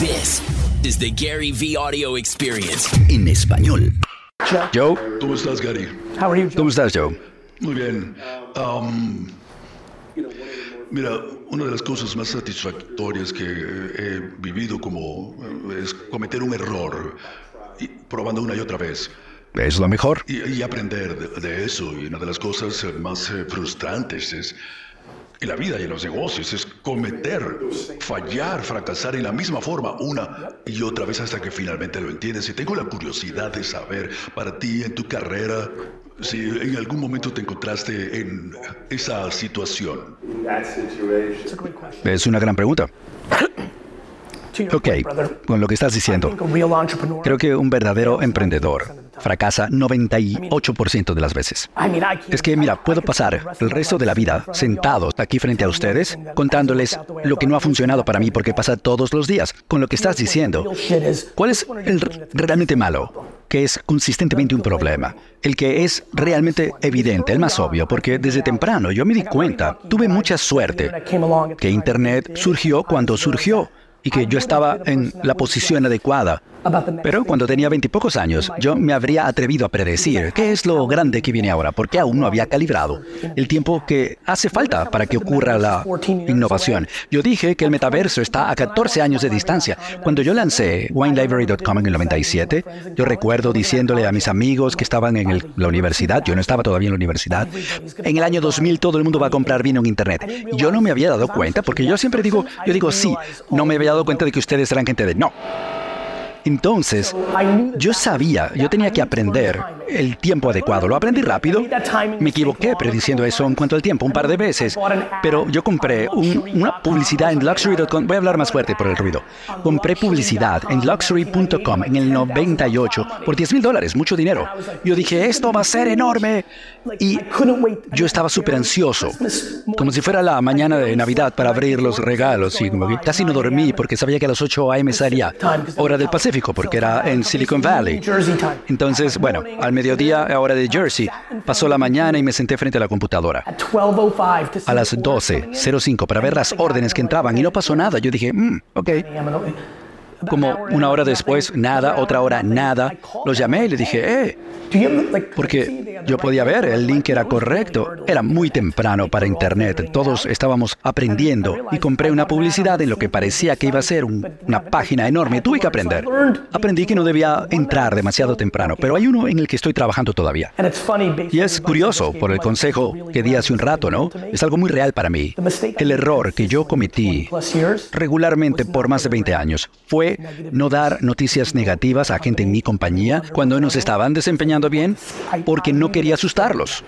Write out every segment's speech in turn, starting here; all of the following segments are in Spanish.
This is the Gary Vee Audio Experience. En español. Joe. ¿Cómo estás, Gary? How are you, Joe? ¿Cómo estás, Joe? Muy bien. Mira, una de las cosas más satisfactorias que he vivido como es cometer un error y probando una y otra vez. Es lo mejor. Y aprender de eso. Y una de las cosas más frustrantes es en la vida y en los negocios es cometer, fallar, fracasar en la misma forma una y otra vez hasta que finalmente lo entiendes. Y tengo la curiosidad de saber, para ti en tu carrera, si en algún momento te encontraste en esa situación. Es una gran pregunta. Ok, con lo que estás diciendo, creo que un verdadero emprendedor fracasa 98% de las veces. Es que, mira, puedo pasar el resto de la vida sentado aquí frente a ustedes contándoles lo que no ha funcionado para mí porque pasa todos los días. Con lo que estás diciendo, ¿cuál es el realmente malo? Que es consistentemente un problema. El que es realmente evidente, el más obvio, porque desde temprano yo me di cuenta, tuve mucha suerte, que Internet surgió cuando surgió. Y que yo estaba en la posición adecuada. Pero cuando tenía 20 y pocos años, yo me habría atrevido a predecir qué es lo grande que viene ahora, porque aún no había calibrado el tiempo que hace falta para que ocurra la innovación. Yo dije que el metaverso está a 14 años de distancia. Cuando yo lancé WineLibrary.com en el 97, yo recuerdo diciéndole a mis amigos que estaban en la universidad, yo no estaba todavía en la universidad, en el año 2000 todo el mundo va a comprar vino en Internet. Yo no me había dado cuenta, porque yo siempre digo, yo digo sí, no me había dado cuenta de que ustedes eran gente de no. Entonces, yo sabía, yo tenía que aprender el tiempo adecuado. Lo aprendí rápido. Me equivoqué prediciendo eso en cuanto al tiempo, un par de veces. Pero yo compré una publicidad en Luxury.com. Voy a hablar más fuerte por el ruido. Compré publicidad en Luxury.com en el 98 por $10,000, mucho dinero. Yo dije, esto va a ser enorme. Y yo estaba súper ansioso, como si fuera la mañana de Navidad para abrir los regalos. Y casi no dormí porque sabía que a las 8 a.m. salía, hora del Pacífico, porque era en Silicon Valley. Entonces, bueno, al mediodía, hora de Jersey, pasó la mañana y me senté frente a la computadora a las 12:05 para ver las órdenes que entraban y no pasó nada. Yo dije, ok. Como una hora después, nada, otra hora, nada. Los llamé y le dije, porque yo podía ver, el link era correcto. Era muy temprano para Internet, todos estábamos aprendiendo y compré una publicidad en lo que parecía que iba a ser una página enorme. Tuve que aprender. Aprendí que no debía entrar demasiado temprano, pero hay uno en el que estoy trabajando todavía. Y es curioso por el consejo que di hace un rato, ¿no? Es algo muy real para mí. El error que yo cometí regularmente por más de 20 años fue no dar noticias negativas a gente en mi compañía cuando nos estaban desempeñando bien, porque no quería asustarlos.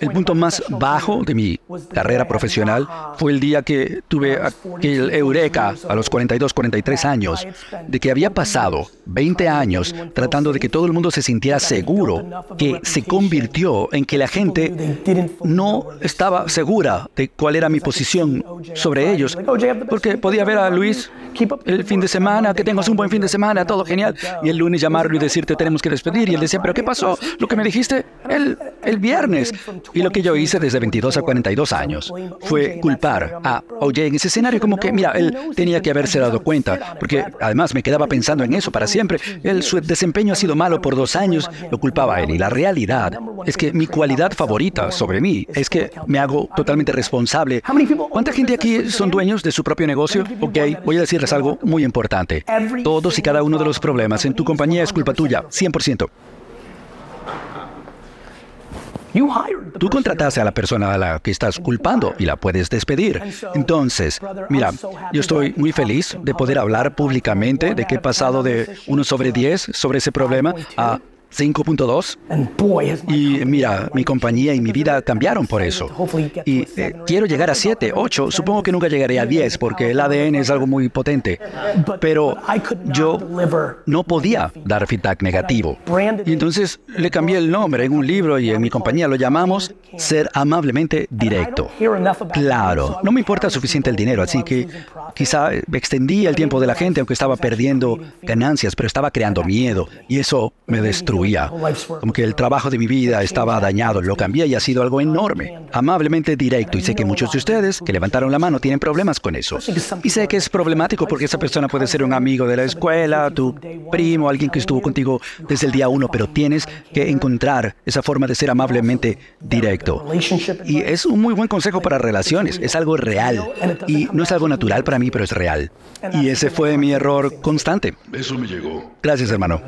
El punto más bajo de mi carrera profesional fue el día que tuve aquel eureka a los 42, 43 años, de que había pasado 20 años tratando de que todo el mundo se sintiera seguro, que se convirtió en que la gente no estaba segura de cuál era mi posición sobre ellos, porque podía ver a Luis el fin de semana, que tengas un buen fin de semana, todo genial, y el lunes llamarlo y decirte tenemos que despedir, y él decía, pero ¿qué pasó? Lo que me dijiste el viernes. Y lo que yo hice desde 22 a 42 años fue culpar a O.J. en ese escenario, como que, mira, él tenía que haberse dado cuenta, porque además me quedaba pensando en eso para siempre. Su desempeño ha sido malo por 2 años, lo culpaba a él. Y la realidad es que mi cualidad favorita sobre mí es que me hago totalmente responsable. ¿Cuánta gente aquí son dueños de su propio negocio? Ok, voy a decirles algo muy importante. Todos y cada uno de los problemas en tu compañía es culpa tuya, 100%. Tú contrataste a la persona a la que estás culpando y la puedes despedir. Entonces, mira, yo estoy muy feliz de poder hablar públicamente de que he pasado de 1 sobre 10 sobre ese problema a 5.2. Y mira, mi compañía y mi vida cambiaron por eso. Y quiero llegar a 7, 8. Supongo que nunca llegaré a 10 porque el ADN es algo muy potente. Pero yo no podía dar feedback negativo. Y entonces le cambié el nombre en un libro y en mi compañía lo llamamos Ser Amablemente Directo. Claro, no me importa suficiente el dinero, así que quizá extendía el tiempo de la gente, aunque estaba perdiendo ganancias, pero estaba creando miedo. Y eso me destruyó. fluía, como que el trabajo de mi vida estaba dañado, lo cambié y ha sido algo enorme. Amablemente directo, y sé que muchos de ustedes que levantaron la mano tienen problemas con eso. Y sé que es problemático porque esa persona puede ser un amigo de la escuela, tu primo, alguien que estuvo contigo desde el día uno, pero tienes que encontrar esa forma de ser amablemente directo. Y es un muy buen consejo para relaciones, es algo real. Y no es algo natural para mí, pero es real. Y ese fue mi error constante. Eso me llegó. Gracias, hermano.